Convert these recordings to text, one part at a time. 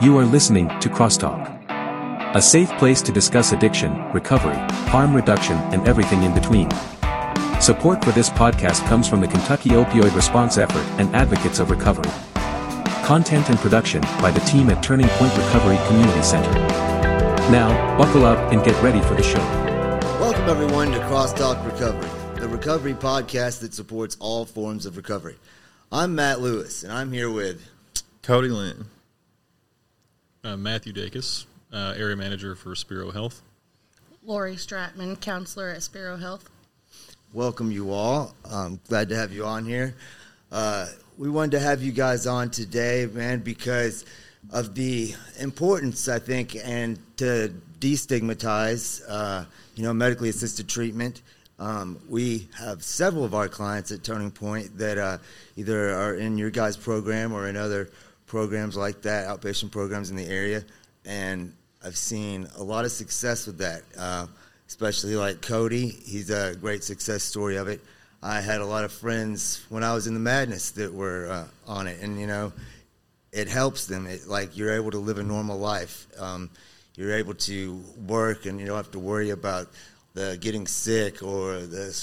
You are listening to Crosstalk, a safe place to discuss addiction, recovery, harm reduction, and everything in between. Support for this podcast comes from the Kentucky Opioid Response Effort and Advocates of Recovery. Content and production by the team at Turning Point Recovery Community Center. Now, buckle up and get ready for the show. Welcome everyone to Crosstalk Recovery, the recovery podcast that supports all forms of recovery. I'm Matt Lewis, and I'm here with Cody Lynn. Matthew Dacus, Area Manager for Spero Health. Lori Stratman, Counselor at Spero Health. Welcome you all. I'm glad to have you on here. We wanted to have you guys on today, man, because of the importance, I think, and to destigmatize, medically assisted treatment. We have several of our clients at Turning Point that either are in your guys' program or in other programs like that, outpatient programs in the area, and I've seen a lot of success with that, especially like Cody. He's a great success story of it. I had a lot of friends when I was in the madness that were on it, and, you know, it helps them. You're able to live a normal life. You're able to work, and you don't have to worry about the getting sick or the,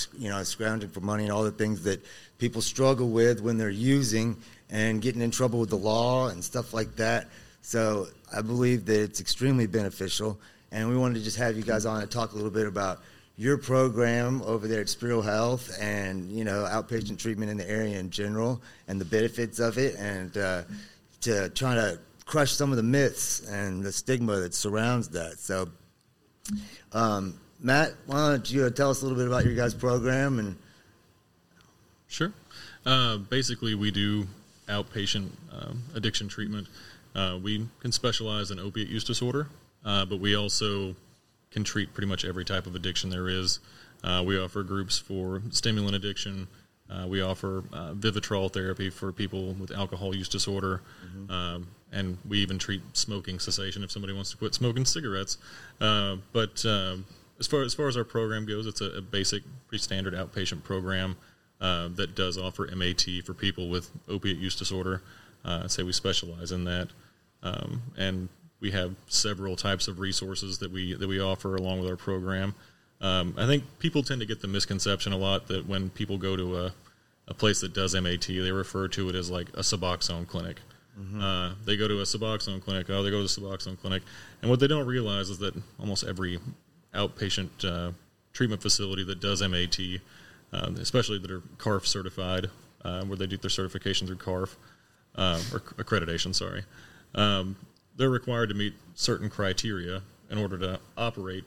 scrounging for money and all the things that people struggle with when they're using and getting in trouble with the law and stuff like that. So I believe that it's extremely beneficial, and we wanted to just have you guys on and talk a little bit about your program over there at Spero Health and, outpatient treatment in the area in general and the benefits of it, and to try to crush some of the myths and the stigma that surrounds that. So, Matt, why don't you tell us a little bit about your guys' program? And sure. Basically, we do outpatient addiction treatment. We can specialize in opiate use disorder, but we also can treat pretty much every type of addiction there is. We offer groups for stimulant addiction. We offer Vivitrol therapy for people with alcohol use disorder, mm-hmm. And we even treat smoking cessation if somebody wants to quit smoking cigarettes. As far as our program goes, it's a basic, pretty standard outpatient program that does offer MAT for people with opiate use disorder. I'd say we specialize in that, and we have several types of resources that we offer along with our program. I think people tend to get the misconception a lot that when people go to a place that does MAT, they refer to it as like a Suboxone clinic. Mm-hmm. They go to a Suboxone clinic. Oh, they go to a Suboxone clinic. And what they don't realize is that almost every outpatient treatment facility that does MAT, especially that are CARF certified, where they do their certification through CARF, or accreditation, sorry, they're required to meet certain criteria in order to operate,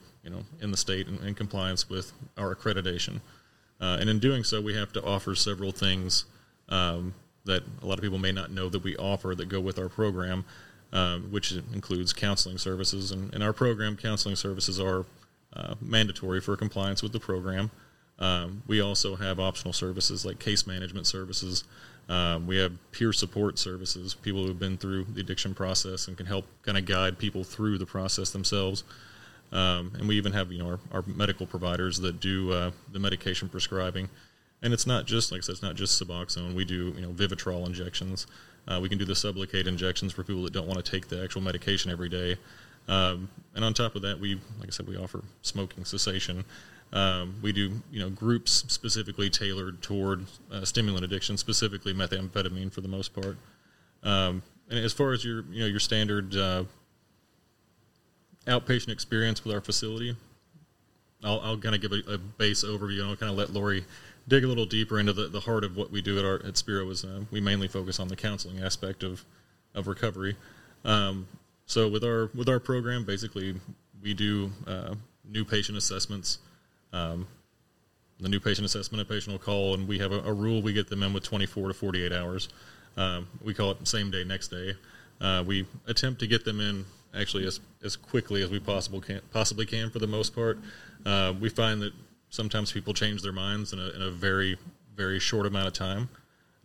in the state and in compliance with our accreditation. And in doing so, we have to offer several things that a lot of people may not know that we offer that go with our program, which includes counseling services. And in our program, counseling services are mandatory for compliance with the program. We also have optional services like case management services. We have peer support services, people who have been through the addiction process and can help kind of guide people through the process themselves. And we even have, our medical providers that do the medication prescribing. And it's not just, like I said, it's not just Suboxone. We do, Vivitrol injections. We can do the Sublocade injections for people that don't want to take the actual medication every day. And on top of that, we offer smoking cessation. We do, groups specifically tailored toward stimulant addiction, specifically methamphetamine for the most part. And as far as your, your standard outpatient experience with our facility, I'll kind of give a base overview, and I'll kind of let Lori dig a little deeper into the heart of what we do at Spero. Is we mainly focus on the counseling aspect of recovery. So with our program, basically we do new patient assessments. The new patient assessment, a patient will call, and we have a rule we get them in with 24 to 48 hours. We call it same day, next day. We attempt to get them in actually as quickly as we possibly can for the most part. We find that sometimes people change their minds in a very, very short amount of time,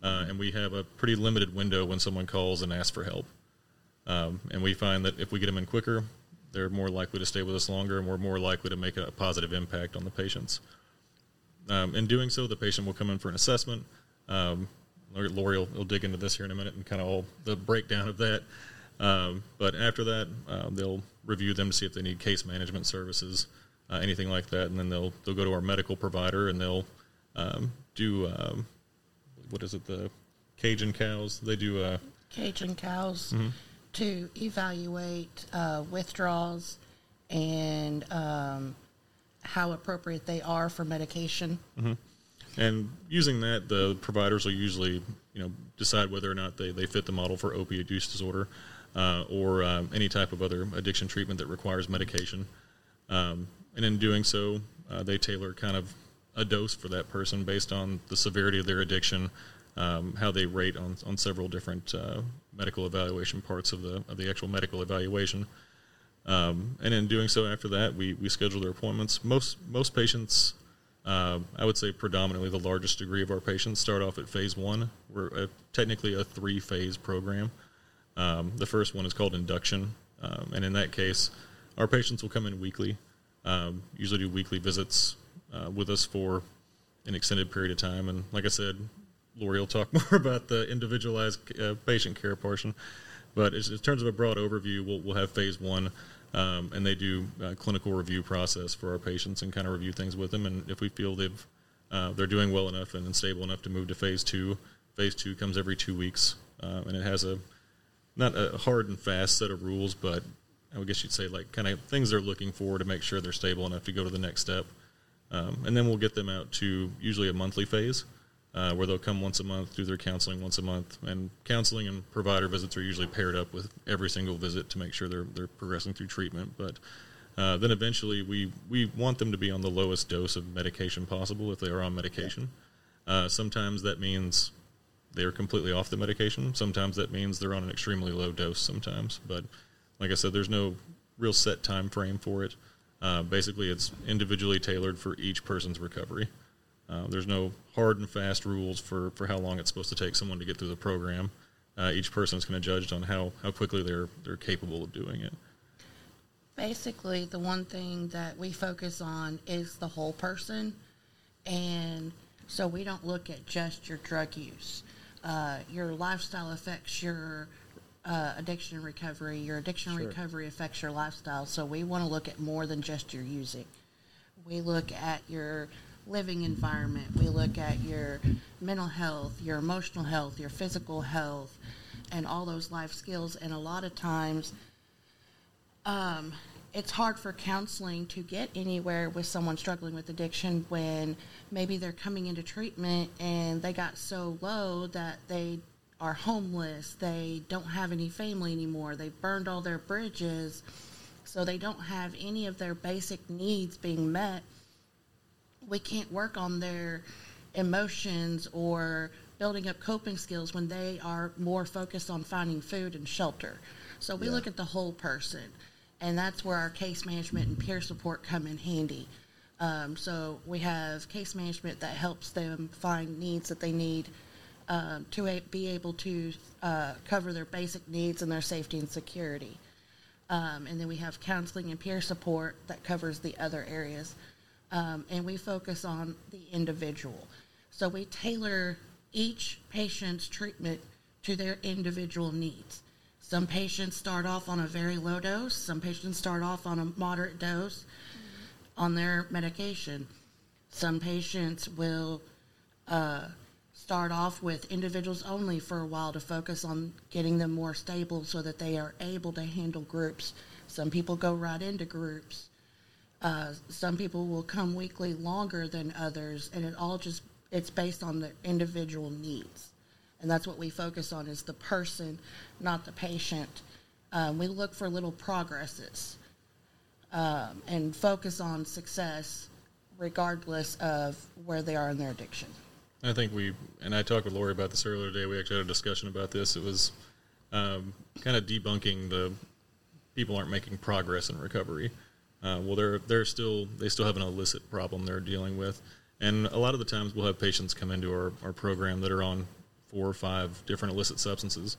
and we have a pretty limited window when someone calls and asks for help. And we find that if we get them in quicker, they're more likely to stay with us longer, and we're more likely to make a positive impact on the patients. In doing so, the patient will come in for an assessment. Lori will dig into this here in a minute and kind of all the breakdown of that. But after that, they'll review them to see if they need case management services, anything like that, and then they'll go to our medical provider and they'll do the Cajun cows. They do Cajun cows to evaluate withdrawals and how appropriate they are for medication. Mm-hmm. And using that, the providers will usually decide whether or not they fit the model for opioid use disorder or any type of other addiction treatment that requires medication. And in doing so, they tailor kind of a dose for that person based on the severity of their addiction, how they rate on several different medical evaluation parts of the actual medical evaluation. And in doing so, after that, we schedule their appointments. Most patients, I would say predominantly the largest degree of our patients, start off at phase one. We're technically a 3-phase program. The first one is called induction. And in that case, our patients will come in weekly, usually do weekly visits with us for an extended period of time. And like I said, Lori will talk more about the individualized patient care portion. But in terms of a broad overview, we'll have phase one, and they do a clinical review process for our patients and kind of review things with them. And if we feel they're doing well enough and stable enough to move to phase two comes every 2 weeks, and it has not a hard and fast set of rules, but I guess you'd say like kind of things they're looking for to make sure they're stable enough to go to the next step. And then we'll get them out to usually a monthly phase, where they'll come once a month, do their counseling once a month. And counseling and provider visits are usually paired up with every single visit to make sure they're progressing through treatment. But then eventually we want them to be on the lowest dose of medication possible if they are on medication. Sometimes that means they're completely off the medication. Sometimes that means they're on an extremely low dose sometimes. But like I said, there's no real set time frame for it. Basically, it's individually tailored for each person's recovery. There's no hard and fast rules for how long it's supposed to take someone to get through the program. Each person is going to judge on how quickly they're capable of doing it. Basically, the one thing that we focus on is the whole person, and so we don't look at just your drug use. Your lifestyle affects your addiction recovery. Your addiction recovery affects your lifestyle, so we want to look at more than just your using. We look at your living environment, we look at your mental health, your emotional health, your physical health, and all those life skills. And a lot of times it's hard for counseling to get anywhere with someone struggling with addiction when maybe they're coming into treatment and they got so low that they are homeless, they don't have any family anymore, they've burned all their bridges, so they don't have any of their basic needs being met. We can't work on their emotions or building up coping skills when they are more focused on finding food and shelter. So we look at the whole person, and that's where our case management and peer support come in handy. So we have case management that helps them find needs that they need to be able to cover their basic needs and their safety and security. And then we have counseling and peer support that covers the other areas. And we focus on the individual. So we tailor each patient's treatment to their individual needs. Some patients start off on a very low dose. Some patients start off on a moderate dose on their medication. Some patients will start off with individuals only for a while to focus on getting them more stable so that they are able to handle groups. Some people go right into groups. Some people will come weekly longer than others, and it's based on the individual needs. And that's what we focus on is the person, not the patient. We look for little progresses and focus on success regardless of where they are in their addiction. I think I talked with Lori about this earlier today, we actually had a discussion about this. It was kind of debunking the people aren't making progress in recovery. Well, they still have an illicit problem they're dealing with. And a lot of the times we'll have patients come into our program that are on 4 or 5 different illicit substances,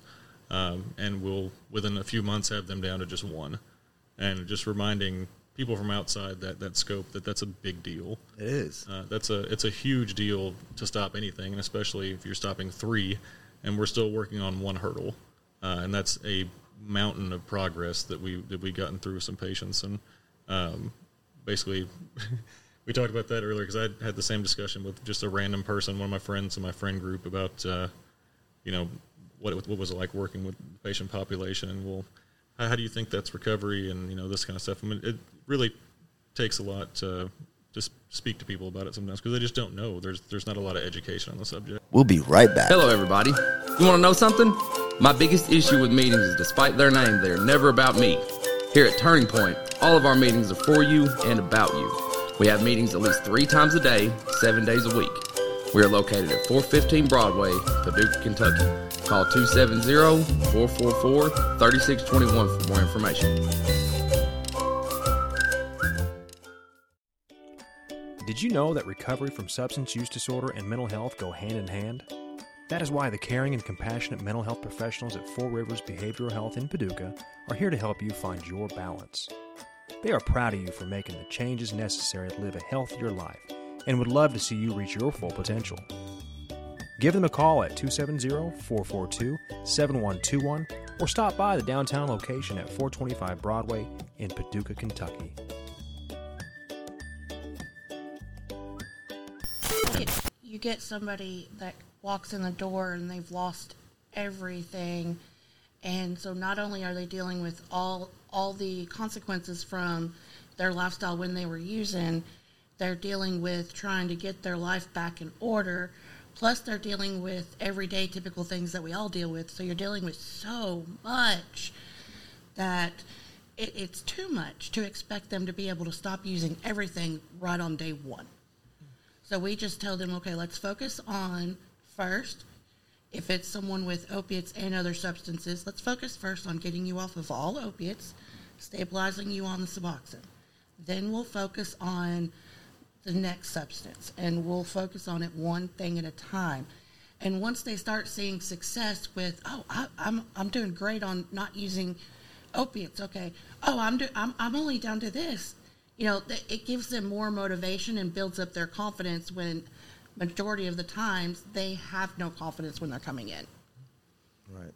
and we'll, within a few months, have them down to just one. And just reminding people from outside that scope that's a big deal. It is. It's a huge deal to stop anything, and especially if you're stopping 3, and we're still working on one hurdle, and that's a mountain of progress that we gotten through with some patients. And basically, we talked about that earlier because I had the same discussion with just a random person, one of my friends in my friend group, about what was it like working with the patient population, and well, how do you think that's recovery, and this kind of stuff. I mean, it really takes a lot to just speak to people about it sometimes because they just don't know. There's not a lot of education on the subject. We'll be right back. Hello, everybody. You want to know something? My biggest issue with meetings is despite their name, they're never about me. Here at Turning Point, all of our meetings are for you and about you. We have meetings at least 3 times a day, 7 days a week. We are located at 415 Broadway, Paducah, Kentucky. Call 270-444-3621 for more information. Did you know that recovery from substance use disorder and mental health go hand in hand? That is why the caring and compassionate mental health professionals at Four Rivers Behavioral Health in Paducah are here to help you find your balance. They are proud of you for making the changes necessary to live a healthier life and would love to see you reach your full potential. Give them a call at 270-442-7121 or stop by the downtown location at 425 Broadway in Paducah, Kentucky. You get somebody that walks in the door and they've lost everything, and so not only are they dealing with all the consequences from their lifestyle when they were using, they're dealing with trying to get their life back in order, plus they're dealing with everyday typical things that we all deal with. So you're dealing with so much that it's too much to expect them to be able to stop using everything right on day one. So we just tell them, okay, let's focus on first, if it's someone with opiates and other substances, let's focus first on getting you off of all opiates, stabilizing you on the Suboxone. Then we'll focus on the next substance, and we'll focus on it one thing at a time. And once they start seeing success with, I'm doing great on not using opiates, okay, I'm only down to this. It gives them more motivation and builds up their confidence when majority of the times they have no confidence when they're coming in. Right.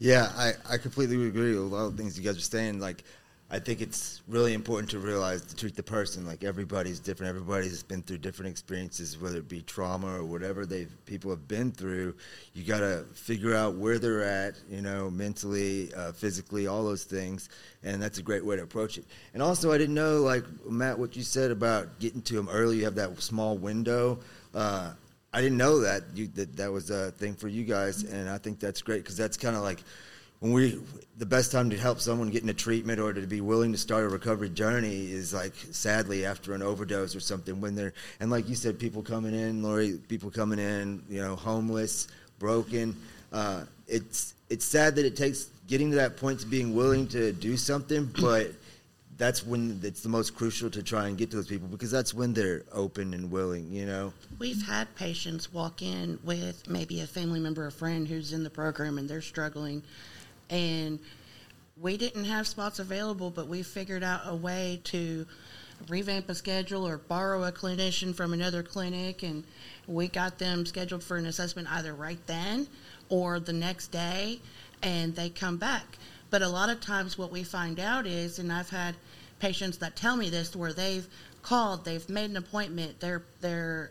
Yeah, I completely agree with a lot of things you guys are saying. Like, I think it's really important to realize to treat the person. Like, everybody's different. Everybody's been through different experiences, whether it be trauma or whatever people have been through. You got to figure out where they're at, mentally, physically, all those things. And that's a great way to approach it. And also, I didn't know, like, Matt, what you said about getting to them early. You have that small window. I didn't know that that was a thing for you guys. And I think that's great because that's kind of like, the best time to help someone get into treatment or to be willing to start a recovery journey is, like, sadly after an overdose or something, when they're, and like you said, people coming in, Lori, homeless, broken. It's sad that it takes getting to that point to being willing to do something, but that's when it's the most crucial to try and get to those people because that's when they're open and willing, We've had patients walk in with maybe a family member or friend who's in the program and they're struggling. And we didn't have spots available, but we figured out a way to revamp a schedule or borrow a clinician from another clinic, and we got them scheduled for an assessment either right then or the next day, and they come back. But a lot of times what we find out is, and I've had patients that tell me this, where they've called, they've made an appointment, their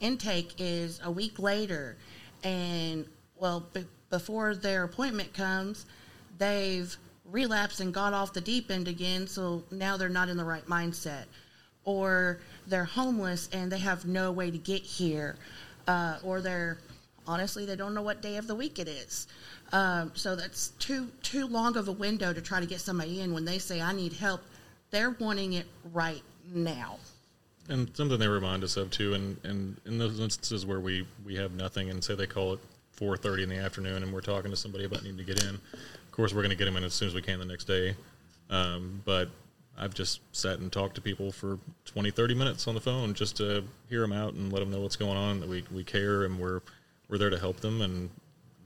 intake is a week later, and, before their appointment comes, they've relapsed and got off the deep end again, so now they're not in the right mindset. Or they're homeless and they have no way to get here. Or they don't know what day of the week it is. So that's too long of a window to try to get somebody in. When they say, I need help, they're wanting it right now. And something they remind us of, too, and in those instances where we have nothing and say they call it 4:30 in the afternoon, and we're talking to somebody about needing to get in. Of course, we're going to get them in as soon as we can the next day. But I've just sat and talked to people for 20, 30 minutes on the phone just to hear them out and let them know what's going on, that we care and we're there to help them, and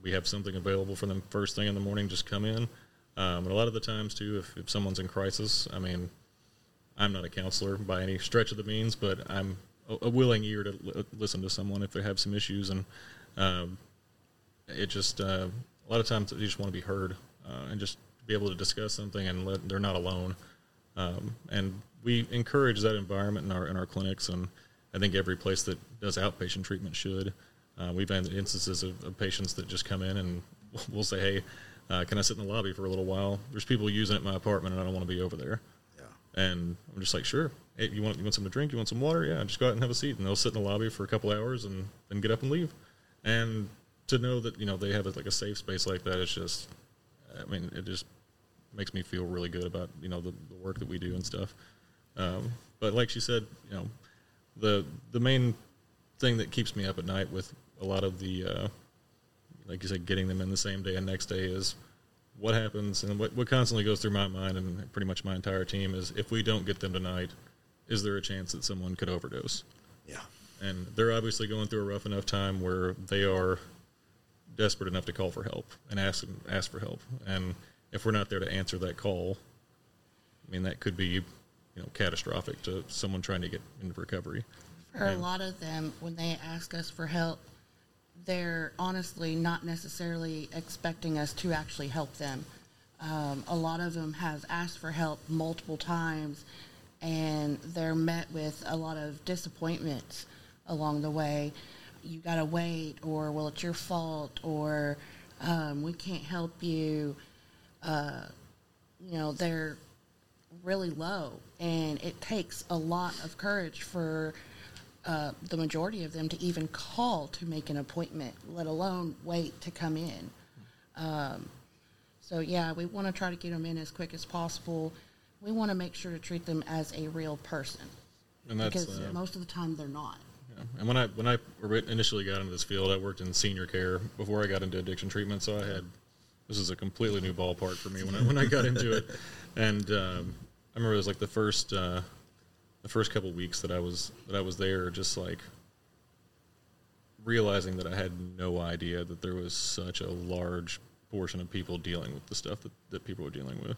we have something available for them first thing in the morning. Just come in. And a lot of the times, too, if someone's in crisis, I mean, I'm not a counselor by any stretch of the means, but I'm a willing ear to listen to someone if they have some issues, and it just lot of times you just want to be heard and just be able to discuss something and they're not alone. And we encourage that environment in our clinics, and I think every place that does outpatient treatment should. We've had instances of patients that just come in and we'll say, hey, can I sit in the lobby for a little while? There's people using it in my apartment and I don't want to be over there. Yeah. And I'm just like, sure. Hey, you want something to drink? You want some water? Yeah, just go out and have a seat. And they'll sit in the lobby for a couple hours and then get up and leave. And to know that, they have like a safe space like that, it's just, it just makes me feel really good about, the work that we do and stuff. But like she said, the main thing that keeps me up at night with a lot of the, like you said, getting them in the same day and next day is what happens, and what constantly goes through my mind and pretty much my entire team is, if we don't get them tonight, is there a chance that someone could overdose? Yeah. And they're obviously going through a rough enough time where they are desperate enough to call for help and ask for help. And if we're not there to answer that call, that could be, catastrophic to someone trying to get into recovery. For a lot of them, when they ask us for help, they're honestly not necessarily expecting us to actually help them. A lot of them have asked for help multiple times, and they're met with a lot of disappointments along the way. You gotta wait, or, well, it's your fault, or we can't help you. They're really low, and it takes a lot of courage for the majority of them to even call to make an appointment, let alone wait to come in. We want to try to get them in as quick as possible. We want to make sure to treat them as a real person, and that's, because most of the time they're not. Yeah. And when I initially got into this field, I worked in senior care before I got into addiction treatment, so I had, this is a completely new ballpark for me when I got into it. And I remember it was like the first couple of weeks that I was there, just like realizing that I had no idea that there was such a large portion of people dealing with the stuff that people were dealing with.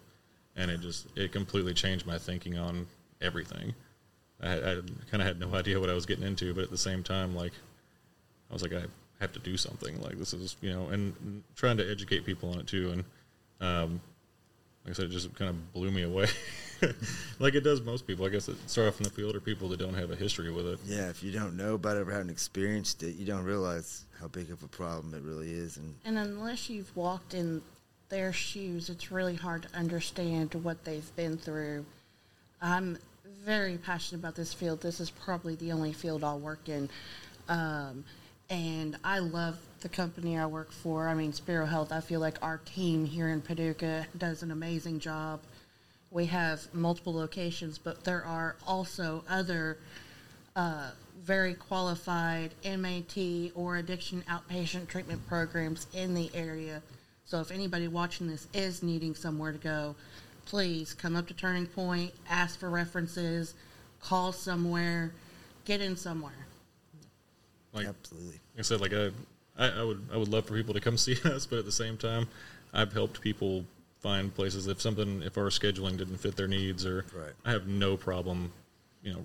And it completely changed my thinking on everything. I kind of had no idea what I was getting into, but at the same time, I was like, I have to do something. This is, and trying to educate people on it too. And like I said, it just kind of blew me away. It does most people. I guess that start off in the field are people that don't have a history with it. Yeah, if you don't know about it or haven't experienced it, you don't realize how big of a problem it really is. And unless you've walked in their shoes, it's really hard to understand what they've been through. I'm very passionate about this field. This is probably the only field I'll work in. And I love the company I work for. Spero Health, I feel like our team here in Paducah does an amazing job. We have multiple locations, but there are also other very qualified MAT or addiction outpatient treatment programs in the area. So if anybody watching this is needing somewhere to go, please come up to Turning Point, ask for references, call somewhere, get in somewhere. Absolutely. Like I said, I would love for people to come see us, but at the same time, I've helped people find places if our scheduling didn't fit their needs, or right. I have no problem,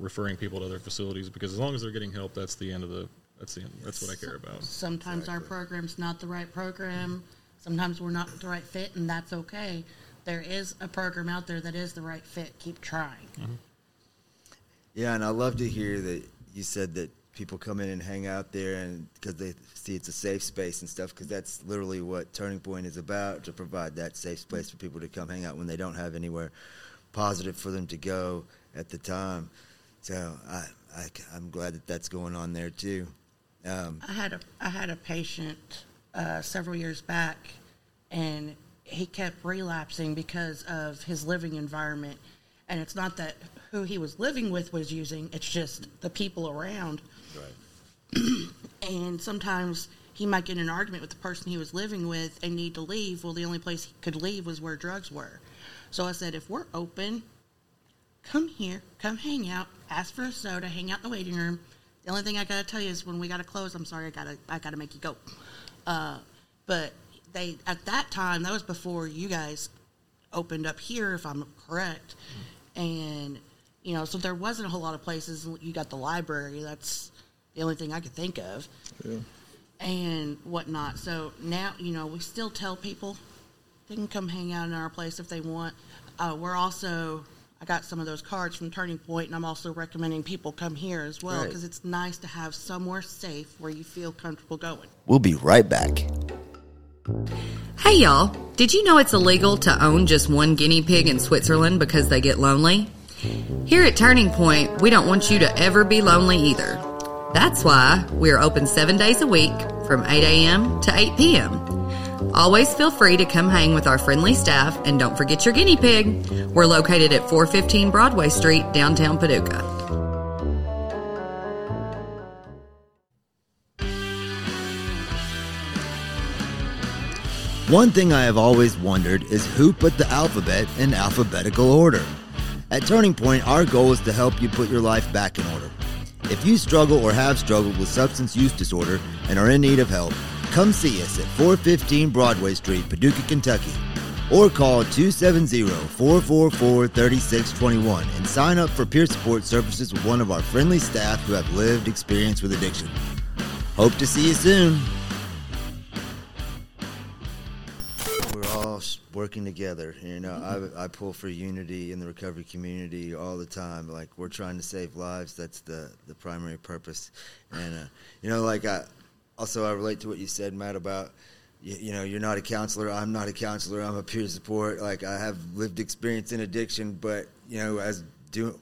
referring people to other facilities, because as long as they're getting help, that's what I care about. Sometimes exactly. Our program's not the right program. Sometimes we're not the right fit, and that's okay. There is a program out there that is the right fit. Keep trying. Mm-hmm. Yeah, and I love to hear that you said that people come in and hang out there, and because they see it's a safe space and stuff, because that's literally what Turning Point is about, to provide that safe space for people to come hang out when they don't have anywhere positive for them to go at the time. So I'm glad that that's going on there too. I had a patient several years back, and he kept relapsing because of his living environment. And it's not that who he was living with was using, it's just the people around. Right. And sometimes he might get in an argument with the person he was living with and need to leave. Well, the only place he could leave was where drugs were. So I said, if we're open, come here, come hang out, ask for a soda, hang out in the waiting room. The only thing I got to tell you is when we got to close, I'm sorry, I gotta make you go. But they, at that time, that was before you guys opened up here, if I'm correct. Mm-hmm. And, so there wasn't a whole lot of places. You got the library. That's the only thing I could think of. Yeah. and whatnot. So now, you know, we still tell people they can come hang out in our place if they want. We're also, I got some of those cards from Turning Point, and I'm also recommending people come here as well, because it's nice to have somewhere safe where you feel comfortable going. We'll be right back. Hey, y'all. Did you know it's illegal to own just one guinea pig in Switzerland because they get lonely? Here at Turning Point, we don't want you to ever be lonely either. That's why we are open 7 days a week from 8 a.m. to 8 p.m. Always feel free to come hang with our friendly staff, and don't forget your guinea pig. We're located at 415 Broadway Street, downtown Paducah. One thing I have always wondered is who put the alphabet in alphabetical order. At Turning Point, our goal is to help you put your life back in order. If you struggle or have struggled with substance use disorder and are in need of help, come see us at 415 Broadway Street, Paducah, Kentucky, or call 270-444-3621 and sign up for Peer Support services with one of our friendly staff who have lived experience with addiction. Hope to see you soon. We're all working together. You know, I pull for unity in the recovery community all the time. Like, we're trying to save lives. That's the primary purpose. And, you know, like, I relate to what you said, Matt, about, you know, you're not a counselor. I'm not a counselor. I'm a peer support. Like, I have lived experience in addiction, but, you know,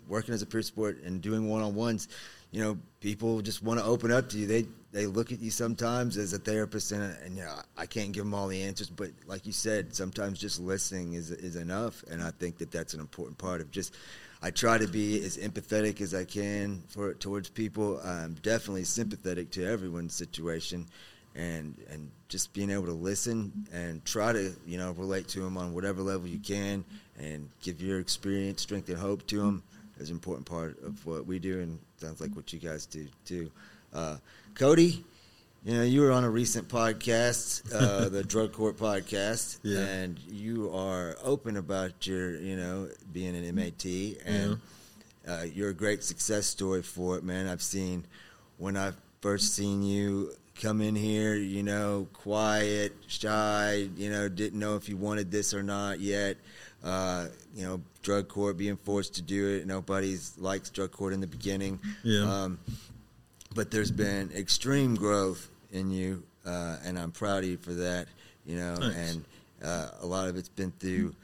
working as a peer support and doing one-on-ones, you know, people just want to open up to you. They look at you sometimes as a therapist, and you know, I can't give them all the answers, but like you said, sometimes just listening is enough, and I think that that's an important part of just, I try to be as empathetic as I can towards people. I'm definitely sympathetic to everyone's situation, and just being able to listen and try to, you know, relate to them on whatever level you can and give your experience, strength, and hope to them is an important part of what we do, and sounds like what you guys do too. Cody, you know, you were on a recent podcast, the Drug Court Podcast, yeah. And you are open about your, you know, being an MAT, and yeah. You're a great success story for it, man. I've seen, when I first seen you come in here, you know, quiet, shy, you know, didn't know if you wanted this or not yet. You know, Drug Court, being forced to do it. Nobody's likes Drug Court in the beginning. Yeah. But there's been extreme growth in you, and I'm proud of you for that, you know. Thanks. And a lot of it's been through,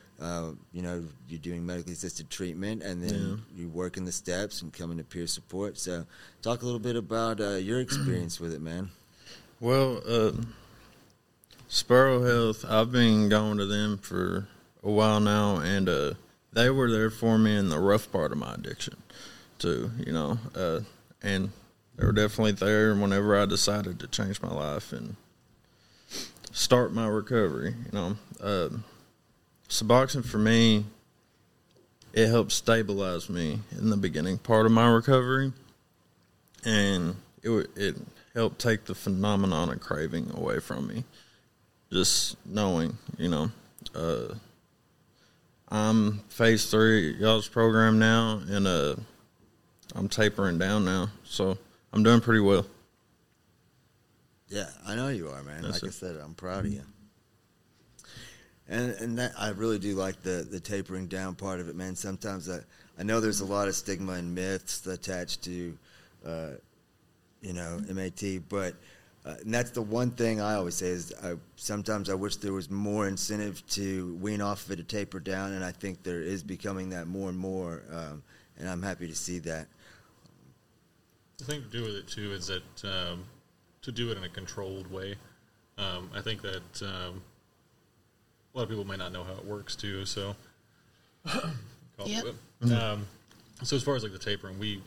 you know, you're doing medically assisted treatment, and then you work in the steps and coming to peer support. So talk a little bit about your experience with it, man. Well, Spero Health, I've been going to them for a while now, and they were there for me in the rough part of my addiction too, you know, and they were definitely there whenever I decided to change my life and start my recovery, you know. Suboxone, for me, it helped stabilize me in the beginning part of my recovery, and it helped take the phenomenon of craving away from me. Just knowing, you know, I'm phase 3 y'all's program now, and I'm tapering down now, so I'm doing pretty well. Yeah, I know you are, man. That's like it. I said, I'm proud of you. And that, I really do like the tapering down part of it, man. Sometimes I know there's a lot of stigma and myths attached to, you know, MAT, but and that's the one thing I always say is sometimes I wish there was more incentive to wean off of it, to taper down, and I think there is becoming that more and more, and I'm happy to see that. The thing to do with it, too, is that to do it in a controlled way. I think that a lot of people may not know how it works, too. So, yep. So as far as, like, the tapering, we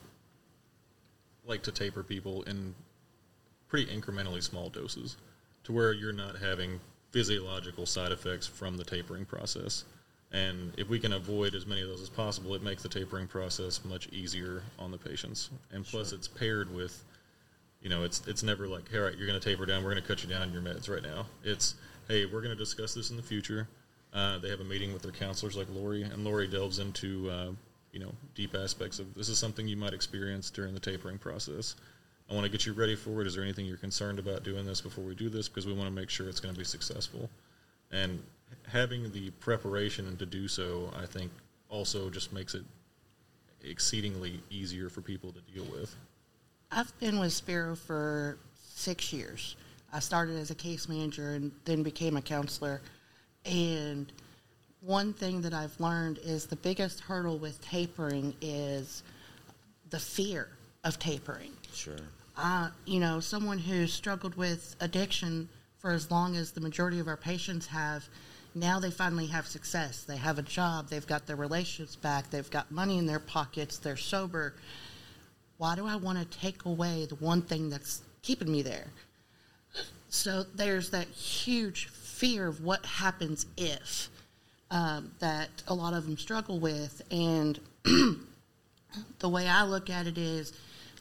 like to taper people in pretty incrementally small doses to where you're not having physiological side effects from the tapering process. And if we can avoid as many of those as possible, it makes the tapering process much easier on the patients. And plus, It's paired with, you know, it's never like, hey, all right, you're going to taper down, we're going to cut you down on your meds right now. It's, hey, we're going to discuss this in the future. They have a meeting with their counselors, like Lori, and Lori delves into, you know, deep aspects of this is something you might experience during the tapering process. I want to get you ready for it. Is there anything you're concerned about doing this before we do this? Because we want to make sure it's going to be successful. And having the preparation to do so, I think, also just makes it exceedingly easier for people to deal with. I've been with Spero for 6 years. I started as a case manager and then became a counselor. And one thing that I've learned is the biggest hurdle with tapering is the fear of tapering. Sure. You know, someone who's struggled with addiction for as long as the majority of our patients have, now they finally have success. They have a job. They've got their relationships back. They've got money in their pockets. They're sober. Why do I want to take away the one thing that's keeping me there? So there's that huge fear of what happens if that a lot of them struggle with. And the way I look at it is,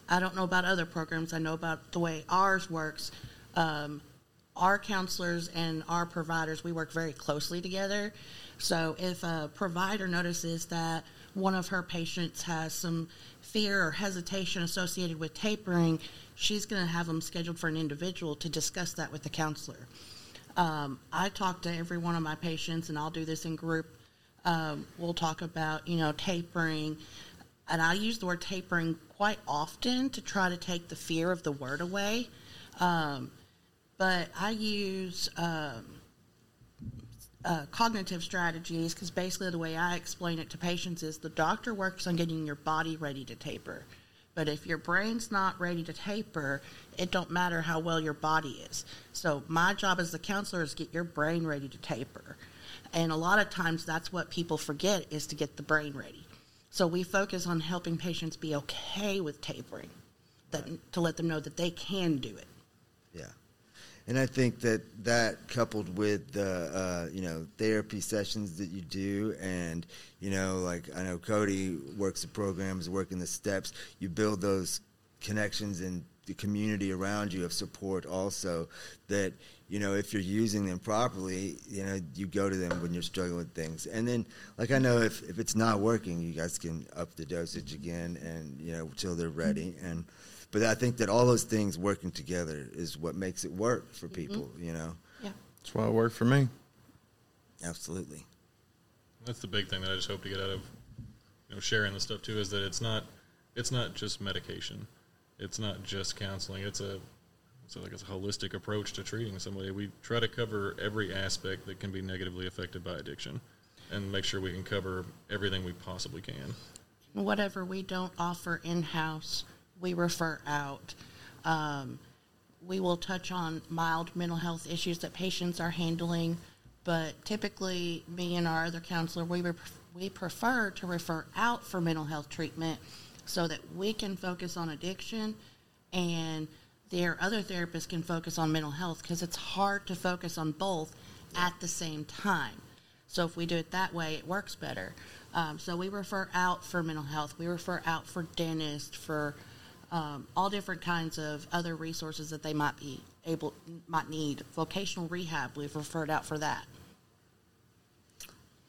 I don't know about other programs. I know about the way ours works. Our counselors and our providers, we work very closely together. So if a provider notices that one of her patients has some fear or hesitation associated with tapering, she's going to have them scheduled for an individual to discuss that with the counselor. I talk to every one of my patients, and I'll do this in group. We'll talk about, you know, tapering. And I use the word tapering quite often to try to take the fear of the word away. But I use cognitive strategies, because basically the way I explain it to patients is the doctor works on getting your body ready to taper. But if your brain's not ready to taper, it don't matter how well your body is. So my job as the counselor is get your brain ready to taper. And a lot of times that's what people forget, is to get the brain ready. So we focus on helping patients be okay with tapering, to let them know that they can do it. Yeah. And I think that coupled with the, therapy sessions that you do and, you know, like I know Cody works the programs, working the steps, you build those connections and the community around you of support also that, you know, if you're using them properly, you know, you go to them when you're struggling with things. And then, like I know if it's not working, you guys can up the dosage again and, you know, till they're ready. But I think that all those things working together is what makes it work for people, you know. Yeah. That's why it worked for me. Absolutely. That's the big thing that I just hope to get out of, you know, sharing this stuff too, is that it's not just medication. It's not just counseling. It's a holistic approach to treating somebody. We try to cover every aspect that can be negatively affected by addiction and make sure we can cover everything we possibly can. Whatever we don't offer in-house, we refer out. We will touch on mild mental health issues that patients are handling, but typically me and our other counselor, we prefer to refer out for mental health treatment so that we can focus on addiction and their other therapists can focus on mental health, because it's hard to focus on both at the same time. So if we do it that way, it works better. So we refer out for mental health. We refer out for dentists, for all different kinds of other resources that they might need. Vocational rehab, we've referred out for that.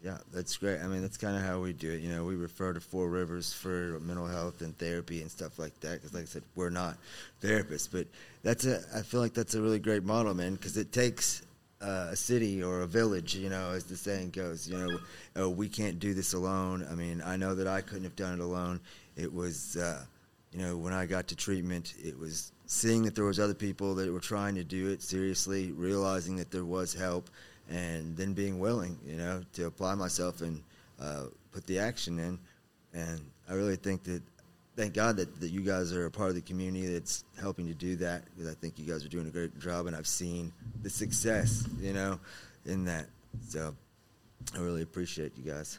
Yeah, that's great. I mean, that's kind of how we do it. You know, we refer to Four Rivers for mental health and therapy and stuff like that. Because, like I said, we're not therapists, but I feel like that's a really great model, man. Because it takes a city or a village, you know, as the saying goes. You know, we can't do this alone. I mean, I know that I couldn't have done it alone. It was, when I got to treatment, it was seeing that there was other people that were trying to do it seriously, realizing that there was help. And then being willing, you know, to apply myself and put the action in. And I really think that, thank God that you guys are a part of the community that's helping to do that, because I think you guys are doing a great job, and I've seen the success, you know, in that. So I really appreciate you guys.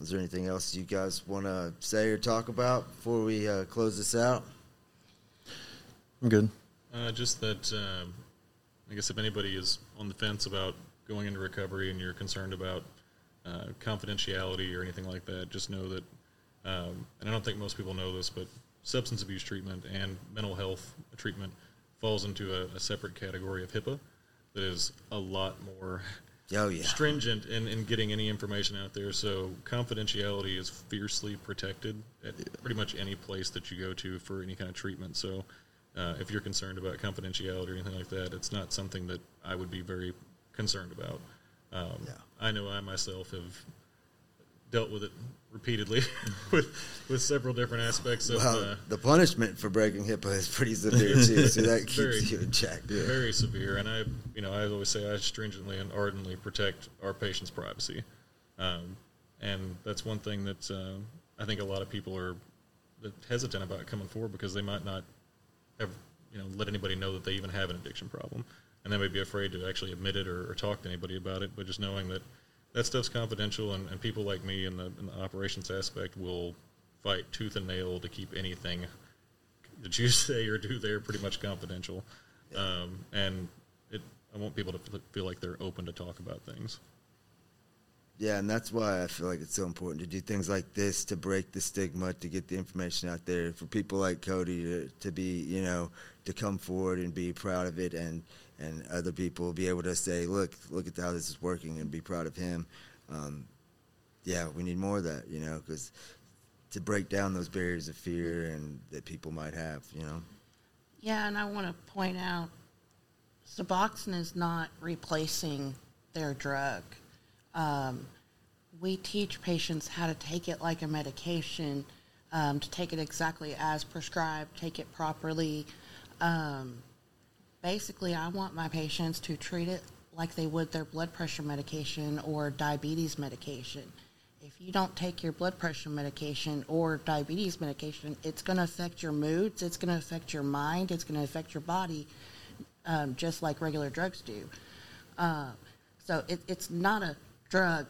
Is there anything else you guys want to say or talk about before we close this out? I'm good. Just that... I guess if anybody is on the fence about going into recovery and you're concerned about confidentiality or anything like that, just know that, and I don't think most people know this, but substance abuse treatment and mental health treatment falls into a separate category of HIPAA that is a lot more Oh, yeah. Stringent in getting any information out there. So confidentiality is fiercely protected at pretty much any place that you go to for any kind of treatment. So if you're concerned about confidentiality or anything like that, it's not something that I would be very concerned about. I know I myself have dealt with it repeatedly with several different aspects of the punishment for breaking HIPAA is pretty severe too, so that keeps you in check. Yeah. Very severe, and I always say I stringently and ardently protect our patients' privacy, and that's one thing that I think a lot of people are hesitant about coming forward because they might not have let anybody know that they even have an addiction problem, and they may be afraid to actually admit it or talk to anybody about it. But just knowing that. That stuff's confidential, and people like me in the operations aspect will fight tooth and nail to keep anything that you say or do there pretty much confidential. I want people to feel like they're open to talk about things. Yeah, and that's why I feel like it's so important to do things like this, to break the stigma, to get the information out there, for people like Cody to be, to come forward and be proud of it, and other people be able to say, look at how this is working, and be proud of him. We need more of that, because to break down those barriers of fear and that people might have, Yeah, and I want to point out, Suboxone is not replacing their drug. We teach patients how to take it like a medication, to take it exactly as prescribed, take it properly. Basically, I want my patients to treat it like they would their blood pressure medication or diabetes medication. If you don't take your blood pressure medication or diabetes medication, it's going to affect your moods, it's going to affect your mind, it's going to affect your body, just like regular drugs do. So it's not a drug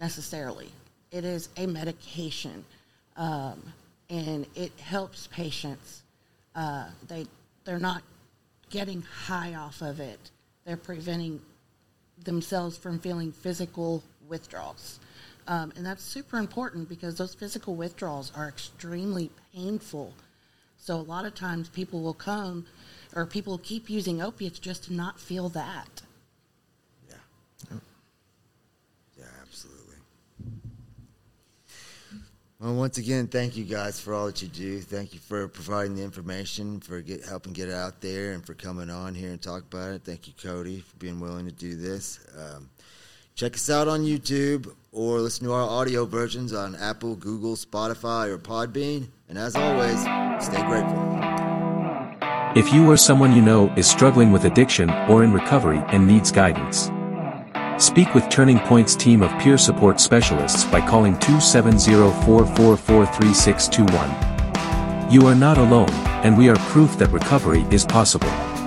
necessarily. It is a medication, and it helps patients. They're not getting high off of it. They're preventing themselves from feeling physical withdrawals, and that's super important because those physical withdrawals are extremely painful. So a lot of times people will come, or people keep using opiates just to not feel that. Yeah, absolutely. Well, once again, thank you guys for all that you do. Thank you for providing the information, for helping get it out there, and for coming on here and talk about it. Thank you, Cody, for being willing to do this. Check us out on YouTube or listen to our audio versions on Apple, Google, Spotify, or Podbean. And as always, stay grateful. If you or someone you know is struggling with addiction or in recovery and needs guidance, speak with Turning Point's team of peer support specialists by calling 270-444-3621. You are not alone, and we are proof that recovery is possible.